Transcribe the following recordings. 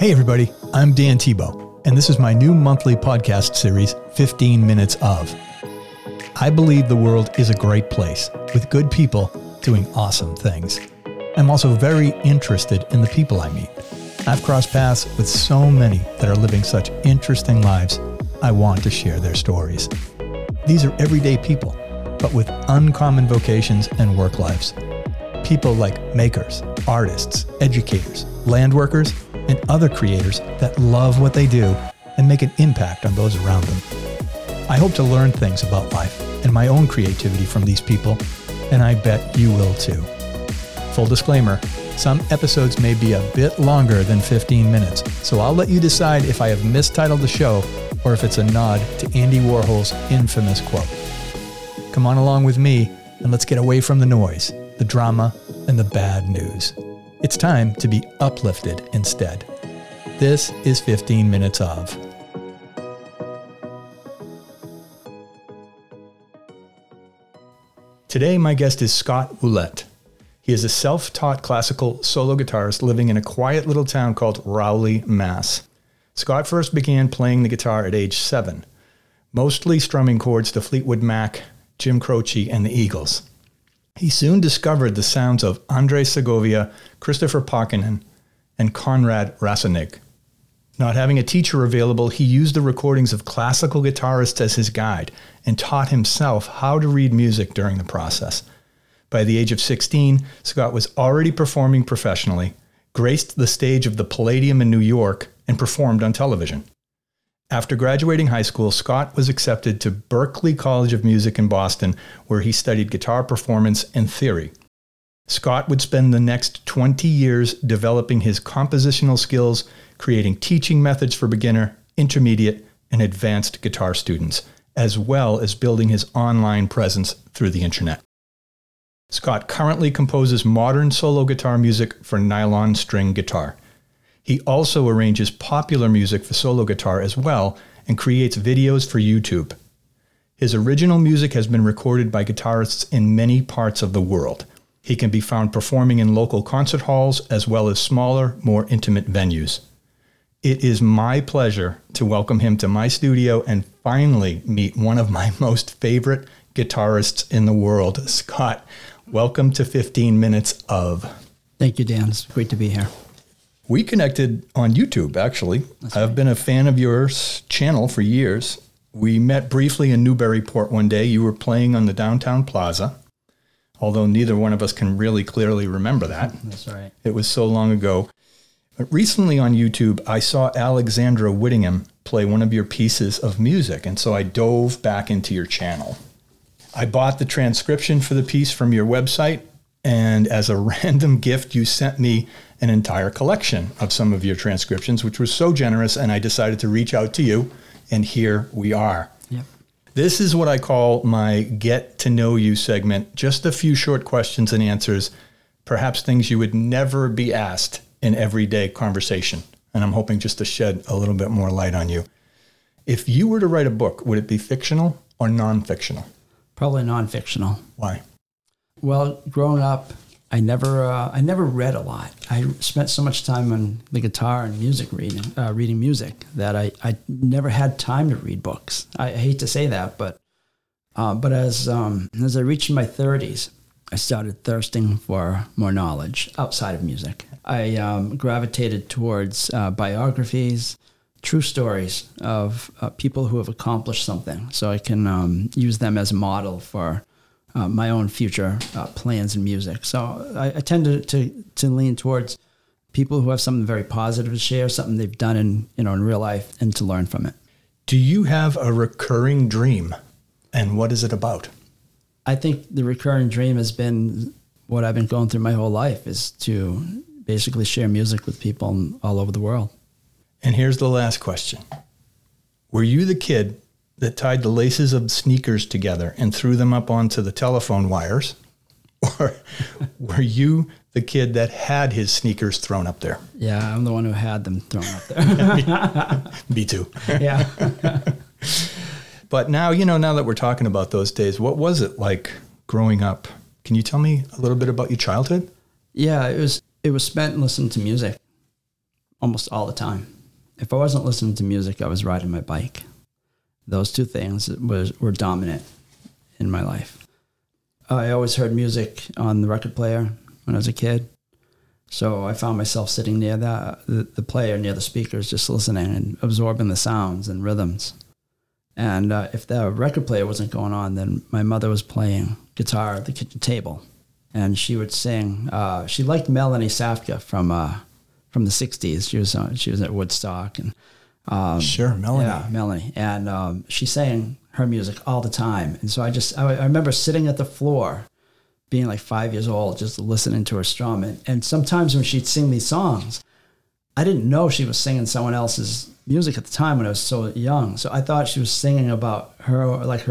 Hey everybody, I'm Dan Thibault, and this is my new monthly podcast series, 15 Minutes Of. I believe the world is a great place, with good people doing awesome things. I'm also very interested in the people I meet. I've crossed paths with so many that are living such interesting lives, I want to share their stories. These are everyday people, but with uncommon vocations and work lives. People like makers, artists, educators, land workers, and other creators that love what they do and make an impact on those around them. I hope to learn things about life and my own creativity from these people, and I bet you will too. Full disclaimer, some episodes may be a bit longer than 15 minutes, so I'll let you decide if I have mistitled the show or if it's a nod to Andy Warhol's infamous quote. Come on along with me and let's get away from the noise, the drama, and the bad news. It's time to be uplifted instead. This is 15 Minutes Of. Today, my guest is Scott Ouellette. He is a self-taught classical solo guitarist living in a quiet little town called Rowley, Mass. Scott first began playing the guitar at age 7, mostly strumming chords to Fleetwood Mac, Jim Croce, and the Eagles. He soon discovered the sounds of Andrés Segovia, Christopher Parkening, and Konrad Ragossnig. Not having a teacher available, he used the recordings of classical guitarists as his guide and taught himself how to read music during the process. By the age of 16, Scott was already performing professionally, graced the stage of the Palladium in New York, and performed on television. After graduating high school, Scott was accepted to Berklee College of Music in Boston, where he studied guitar performance and theory. Scott would spend the next 20 years developing his compositional skills, creating teaching methods for beginner, intermediate, and advanced guitar students, as well as building his online presence through the internet. Scott currently composes modern solo guitar music for nylon string guitar. He also arranges popular music for solo guitar as well and creates videos for YouTube. His original music has been recorded by guitarists in many parts of the world. He can be found performing in local concert halls as well as smaller, more intimate venues. It is my pleasure to welcome him to my studio and finally meet one of my most favorite guitarists in the world. Scott, welcome to 15 Minutes Of. Thank you, Dan. It's great to be here. We connected on YouTube, actually. I've been a fan of your channel for years. We met briefly in Newburyport one day. You were playing on the downtown plaza, although neither one of us can really clearly remember that. That's right. It was so long ago. But recently on YouTube, I saw Alexandra Whittingham play one of your pieces of music, and so I dove back into your channel. I bought the transcription for the piece from your website, and as a random gift, you sent me an entire collection of some of your transcriptions, which was so generous, and I decided to reach out to you, and here we are. Yep. This is what I call my Get to Know You segment, just a few short questions and answers, perhaps things you would never be asked in everyday conversation, and I'm hoping just to shed a little bit more light on you. If you were to write a book, would it be fictional or non-fictional? Probably non-fictional. Why? Well, growing up, I never read a lot. I spent so much time on the guitar and music reading music that I never had time to read books. I hate to say that, but as I reached my 30s, I started thirsting for more knowledge outside of music. I gravitated towards biographies, true stories of people who have accomplished something, so I can use them as a model for my own future plans in music. So I tend to lean towards people who have something very positive to share, something they've done in real life, and to learn from it. Do you have a recurring dream, and what is it about? I think the recurring dream has been what I've been going through my whole life, is to basically share music with people all over the world. And here's the last question. Were you the kid that tied the laces of sneakers together and threw them up onto the telephone wires? Or were you the kid that had his sneakers thrown up there? Yeah, I'm the one who had them thrown up there. Me too. Yeah. But now, now that we're talking about those days, what was it like growing up? Can you tell me a little bit about your childhood? Yeah, it was spent listening to music almost all the time. If I wasn't listening to music, I was riding my bike. Those two things were dominant in my life. I always heard music on the record player when I was a kid. So I found myself sitting near the player, near the speakers, just listening and absorbing the sounds and rhythms. And if the record player wasn't going on, then my mother was playing guitar at the kitchen table. And she would sing. She liked Melanie Safka from the 60s. She was at Woodstock. And sure, Melanie. Yeah, Melanie. And she sang her music all the time. And so I remember sitting at the floor, being like 5 years old, just listening to her strum. And sometimes when she'd sing these songs, I didn't know she was singing someone else's music at the time when I was so young. So I thought she was singing about her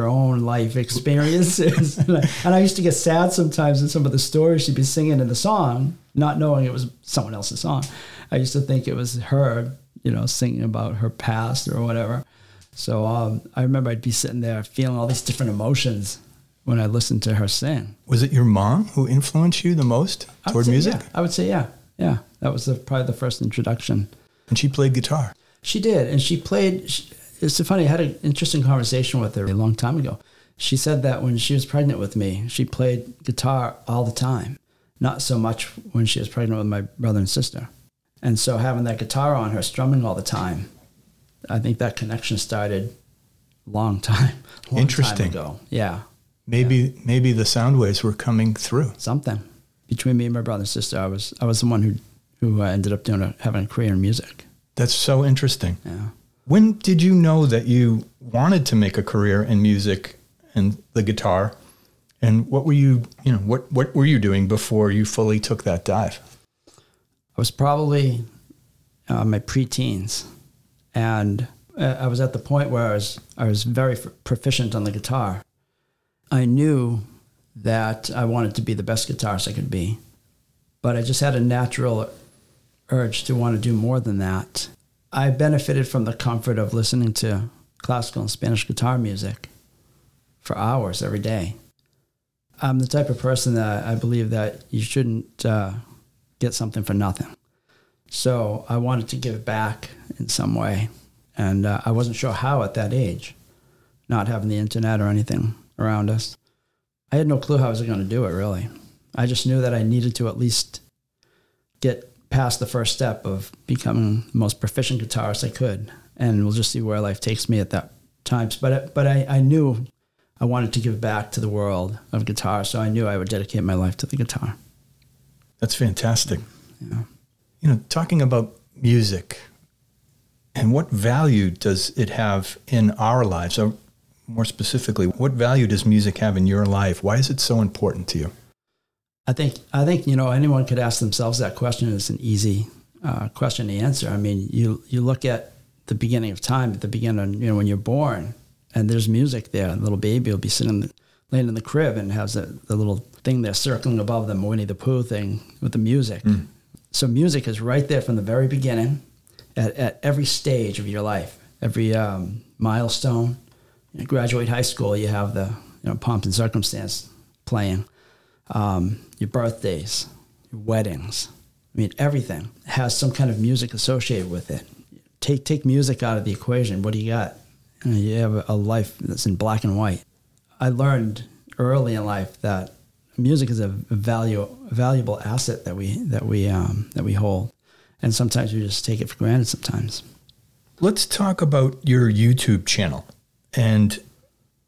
own life experiences. And I used to get sad sometimes in some of the stories she'd be singing in the song, not knowing it was someone else's song. I used to think it was her, singing about her past or whatever. So I remember I'd be sitting there feeling all these different emotions when I listened to her sing. Was it your mom who influenced you the most toward music? Yeah. I would say, yeah. Yeah. That was probably the first introduction. And she played guitar. She did. And she played. It's so funny. I had an interesting conversation with her a long time ago. She said that when she was pregnant with me, she played guitar all the time. Not so much when she was pregnant with my brother and sister. And so having that guitar on her, strumming all the time, I think that connection started a long time ago. Yeah. Maybe the sound waves were coming through. Something. Between me and my brother and sister, I was the one who ended up having a career in music. That's so interesting. Yeah. When did you know that you wanted to make a career in music and the guitar? And what were what were you doing before you fully took that dive? I was probably my preteens, and I was at the point where I was very proficient on the guitar. I knew that I wanted to be the best guitarist I could be, but I just had a natural urge to want to do more than that. I benefited from the comfort of listening to classical and Spanish guitar music for hours every day. I'm the type of person that I believe that you shouldn't get something for nothing. So I wanted to give back in some way, and I wasn't sure how at that age, not having the internet or anything around us. I had no clue how I was going to do it, really. I just knew that I needed to at least get past the first step of becoming the most proficient guitarist I could, and we'll just see where life takes me at that time. But I knew I wanted to give back to the world of guitar, so I knew I would dedicate my life to the guitar. That's fantastic. Yeah. Talking about music, and what value does it have in our lives? So, more specifically, what value does music have in your life? Why is it so important to you? I think anyone could ask themselves that question. It's an easy question to answer. I mean, you look at the beginning of time, at the beginning, when you're born, and there's music there. A little baby will be laying in the crib and has the little thing there circling above them, Winnie the Pooh thing with the music. Mm. So music is right there from the very beginning, at every stage of your life, every milestone. You graduate high school, you have the pomp and circumstance playing, your birthdays, your weddings. I mean, everything has some kind of music associated with it. Take music out of the equation. What do you got? You have a life that's in black and white. I learned early in life that music is a valuable asset that we hold, and sometimes we just take it for granted. Sometimes. Let's talk about your YouTube channel. And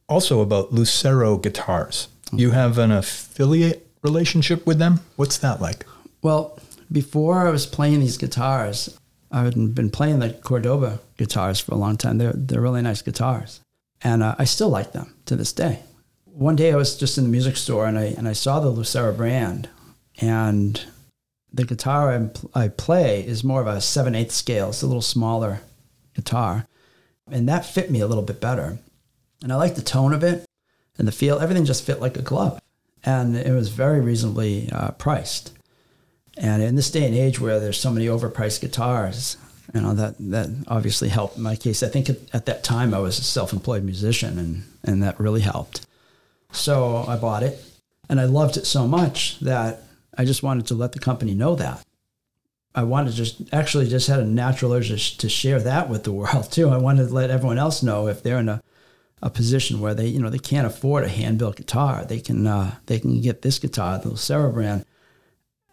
also about Lucero Guitars. Okay. You have an affiliate relationship with them? What's that like? Well, before I was playing these guitars, I had been playing the Cordoba guitars for a long time. They're really nice guitars. And I still like them to this day. One day I was just in the music store and I saw the Lucero brand. And the guitar I play is more of a 7/8 scale. It's a little smaller guitar. And that fit me a little bit better. And I liked the tone of it and the feel. Everything just fit like a glove. And it was very reasonably priced. And in this day and age where there's so many overpriced guitars, that obviously helped in my case. I think at that time I was a self-employed musician, and that really helped. So I bought it, and I loved it so much that I just wanted to let the company know that. I wanted to just had a natural urge to share that with the world too. I wanted to let everyone else know if they're in a position where they, you know, they can't afford a hand-built guitar. They can get this guitar, the Lucero brand,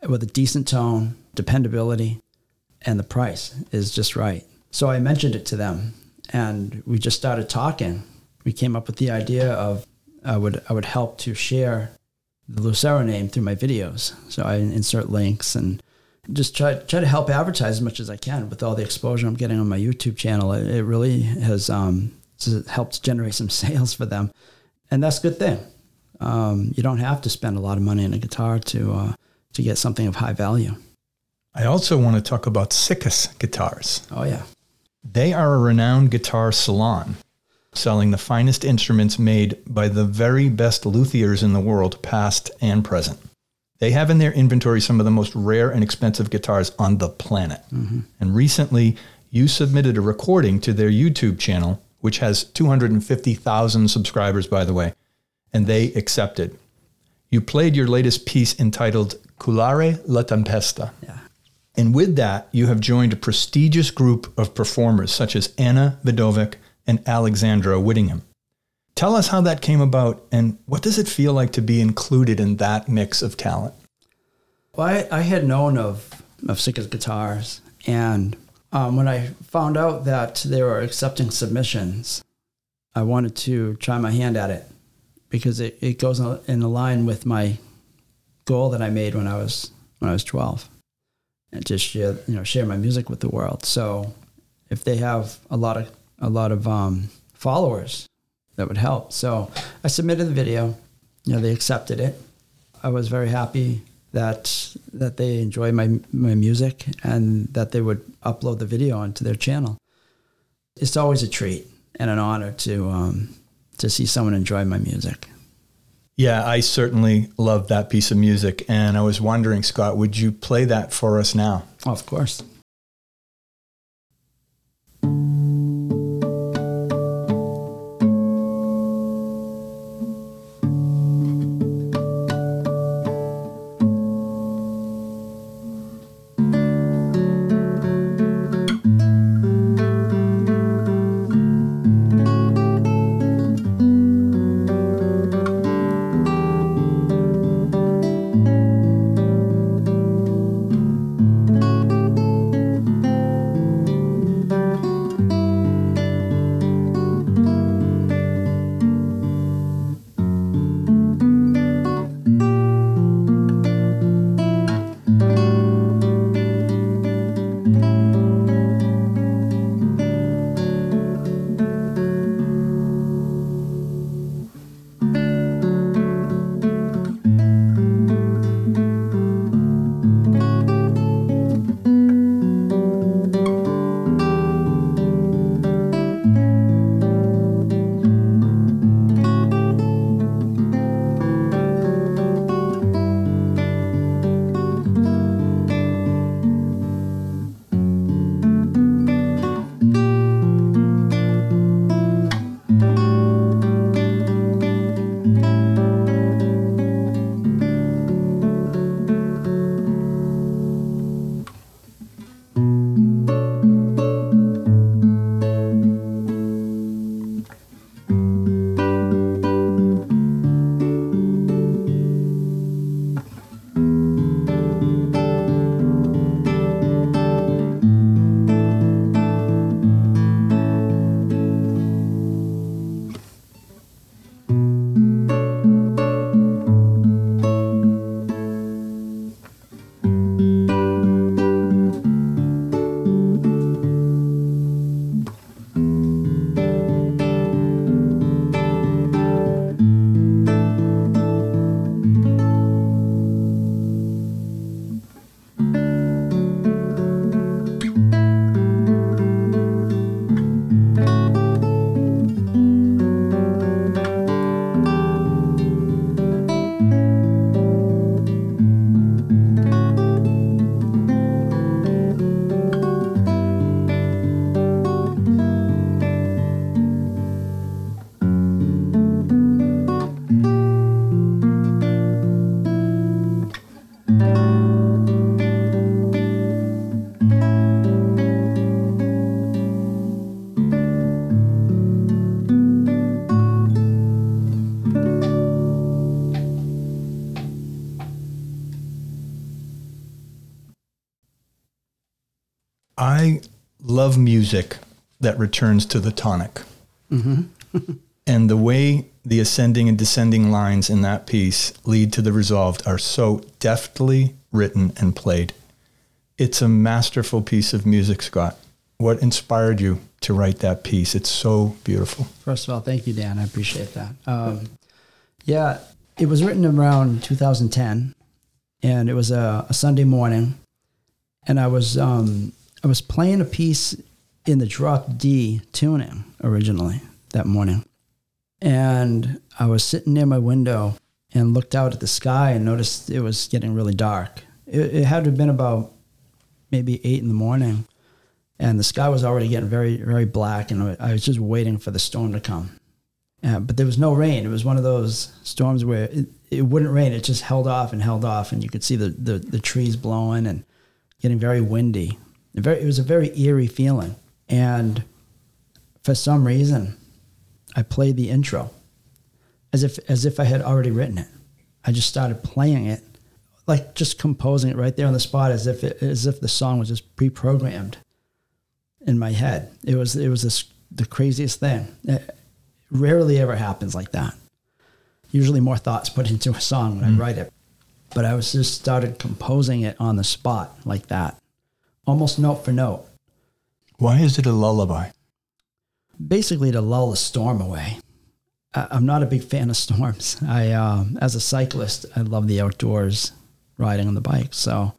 with a decent tone, dependability, and the price is just right. So I mentioned it to them, and we just started talking. We came up with the idea of I would help to share the Lucero name through my videos. So I insert links and just try to help advertise as much as I can with all the exposure I'm getting on my YouTube channel. It really has helped generate some sales for them, and that's a good thing. You don't have to spend a lot of money on a guitar to get something of high value. I also want to talk about Sickus Guitars. Oh, yeah. They are a renowned guitar salon, selling the finest instruments made by the very best luthiers in the world, past and present. They have in their inventory some of the most rare and expensive guitars on the planet. Mm-hmm. And recently, you submitted a recording to their YouTube channel, which has 250,000 subscribers, by the way, and they accepted. You played your latest piece entitled Culare La Tempesta. Yeah. And with that, you have joined a prestigious group of performers such as Anna Vidovic and Alexandra Whittingham. Tell us how that came about, and what does it feel like to be included in that mix of talent? Well, I had known of Sickus Guitars, and when I found out that they were accepting submissions, I wanted to try my hand at it, because it goes in line with my goal that I made when I was 12, and to share my music with the world. So if they have a lot of followers, that would help. So I submitted the video. They accepted it. I was very happy that they enjoyed my music and that they would upload the video onto their channel. It's always a treat and an honor to see someone enjoy my music. Yeah, I certainly love that piece of music. And I was wondering, Scott, would you play that for us now? Oh, of course. I love music that returns to the tonic. Mm-hmm. And the way the ascending and descending lines in that piece lead to the resolved are so deftly written and played. It's a masterful piece of music, Scott. What inspired you to write that piece? It's so beautiful. First of all, thank you, Dan. I appreciate that. Yeah, it was written around 2010, and it was a Sunday morning, and I was playing a piece in the drop D tuning originally that morning, and I was sitting near my window and looked out at the sky and noticed it was getting really dark. It had to have been about maybe 8 a.m. And the sky was already getting very, very black, and I was just waiting for the storm to come. But there was no rain. It was one of those storms where it wouldn't rain. It just held off, and you could see the trees blowing and getting very windy. It was a very eerie feeling. And for some reason, I played the intro as if I had already written it. I just started playing it, like just composing it right there on the spot as if the song was just pre-programmed in my head. It was the craziest thing. It rarely ever happens like that. Usually more thoughts put into a song when I write it. But I was just started composing it on the spot like that, almost note for note. Why is it a lullaby? Basically to lull a storm away. I'm not a big fan of storms. As a cyclist, I love the outdoors, riding on the bike. So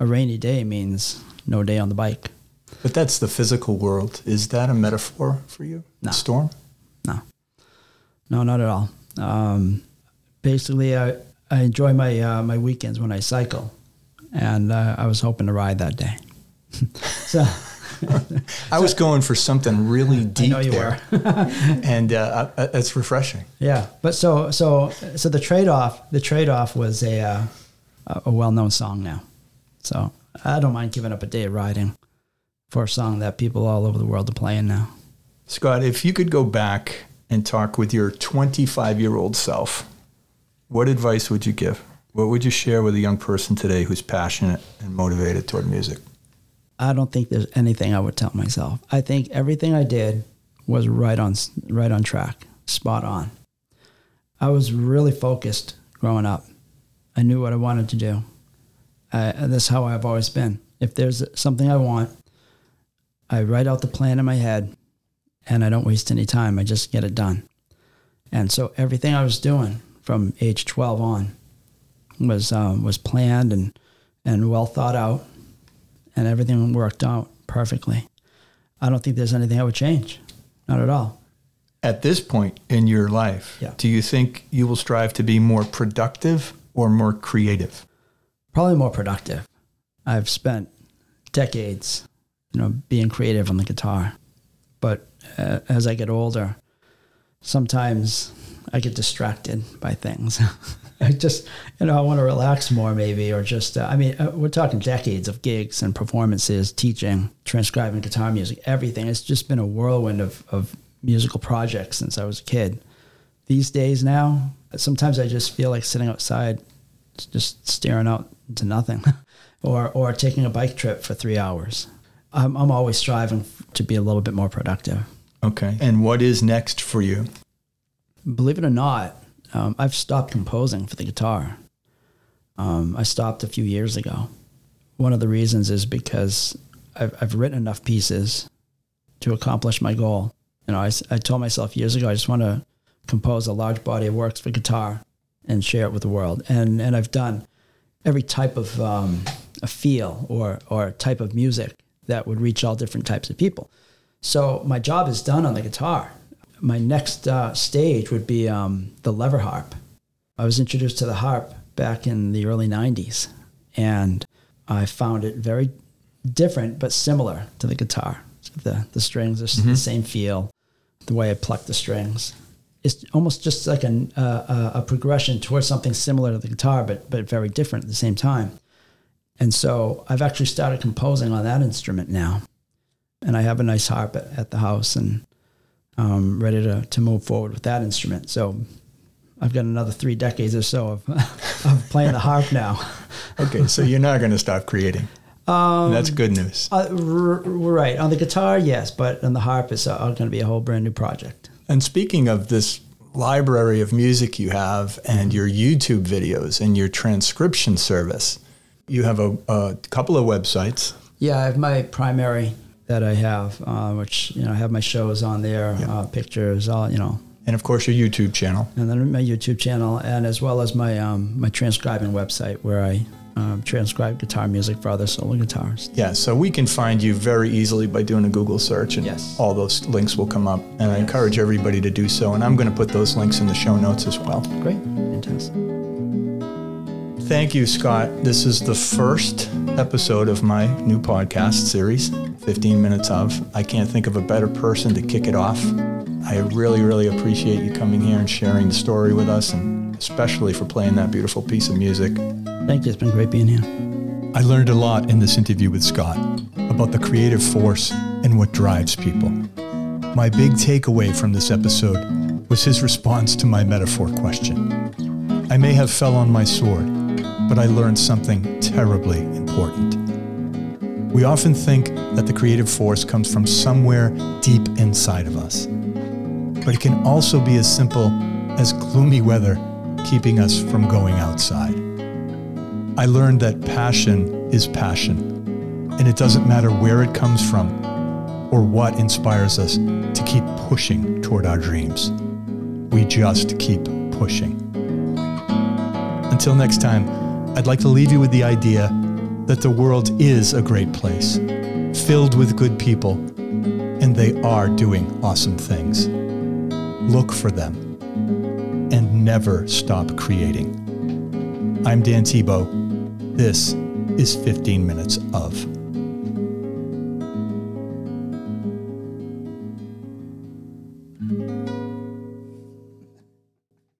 a rainy day means no day on the bike. But that's the physical world. Is that a metaphor for you? No. Storm? No. No, not at all. Basically, I enjoy my weekends when I cycle, and I was hoping to ride that day. So I was going for something really deep. I know you there. Were. And it's refreshing. Yeah, but so the trade-off was a well-known song now. So I don't mind giving up a day of riding for a song that people all over the world are playing now. Scott, if you could go back and talk with your 25-year-old self, what advice would you give? What would you share with a young person today who's passionate and motivated toward music? I don't think there's anything I would tell myself. I think everything I did was right on track, spot on. I was really focused growing up. I knew what I wanted to do. That's how I've always been. If there's something I want, I write out the plan in my head, and I don't waste any time. I just get it done. And so everything I was doing from age 12 on was planned and well thought out, and everything worked out perfectly. I don't think there's anything I would change. Not at all. At this point in your life, yeah. Do you think you will strive to be more productive or more creative? Probably more productive. I've spent decades being creative on the guitar. But as I get older, sometimes I get distracted by things. I just, I want to relax more maybe, or just, we're talking decades of gigs and performances, teaching, transcribing guitar music, everything. It's just been a whirlwind of musical projects since I was a kid. These days now, sometimes I just feel like sitting outside, just staring out into nothing, or taking a bike trip for 3 hours. I'm always striving to be a little bit more productive. Okay. And what is next for you? Believe it or not, I've stopped composing for the guitar. I stopped a few years ago. One of the reasons is because I've written enough pieces to accomplish my goal. I told myself years ago, I just want to compose a large body of works for guitar and share it with the world. And I've done every type of a feel or type of music that would reach all different types of people. So my job is done on the guitar. My next stage would be the lever harp. I was introduced to the harp back in the early 90s, and I found it very different but similar to the guitar. The strings are the same feel, the way I pluck the strings. It's almost just like a progression towards something similar to the guitar but very different at the same time. And so I've actually started composing on that instrument now. And I have a nice harp at the house, and I'm ready to move forward with that instrument. So I've got another 3 decades or so of playing the harp now. Okay, so you're not going to stop creating. That's good news. Right. On the guitar, yes, but on the harp, it's going to be a whole brand new project. And speaking of this library of music you have and your YouTube videos and your transcription service, you have a couple of websites. Yeah, I have my primary that I have, which, I have my shows on there, pictures, all, And, of course, your YouTube channel. And then my YouTube channel, and as well as my my transcribing website where I transcribe guitar music for other solo guitarists. Yeah, so we can find you very easily by doing a Google search, and all those links will come up. And I encourage everybody to do so, and I'm going to put those links in the show notes as well. Great. Fantastic. Thank you, Scott. This is the first episode of my new podcast series, 15 Minutes Of. I can't think of a better person to kick it off. I really, really appreciate you coming here and sharing the story with us, and especially for playing that beautiful piece of music. Thank you. It's been great being here. I learned a lot in this interview with Scott about the creative force and what drives people. My big takeaway from this episode was his response to my metaphor question. I may have fell on my sword, but I learned something terribly important. We often think that the creative force comes from somewhere deep inside of us, but it can also be as simple as gloomy weather keeping us from going outside. I learned that passion is passion, and it doesn't matter where it comes from or what inspires us to keep pushing toward our dreams. We just keep pushing. Until next time, I'd like to leave you with the idea that the world is a great place, filled with good people, and they are doing awesome things. Look for them and never stop creating. I'm Dan Thibault. This is 15 Minutes Of.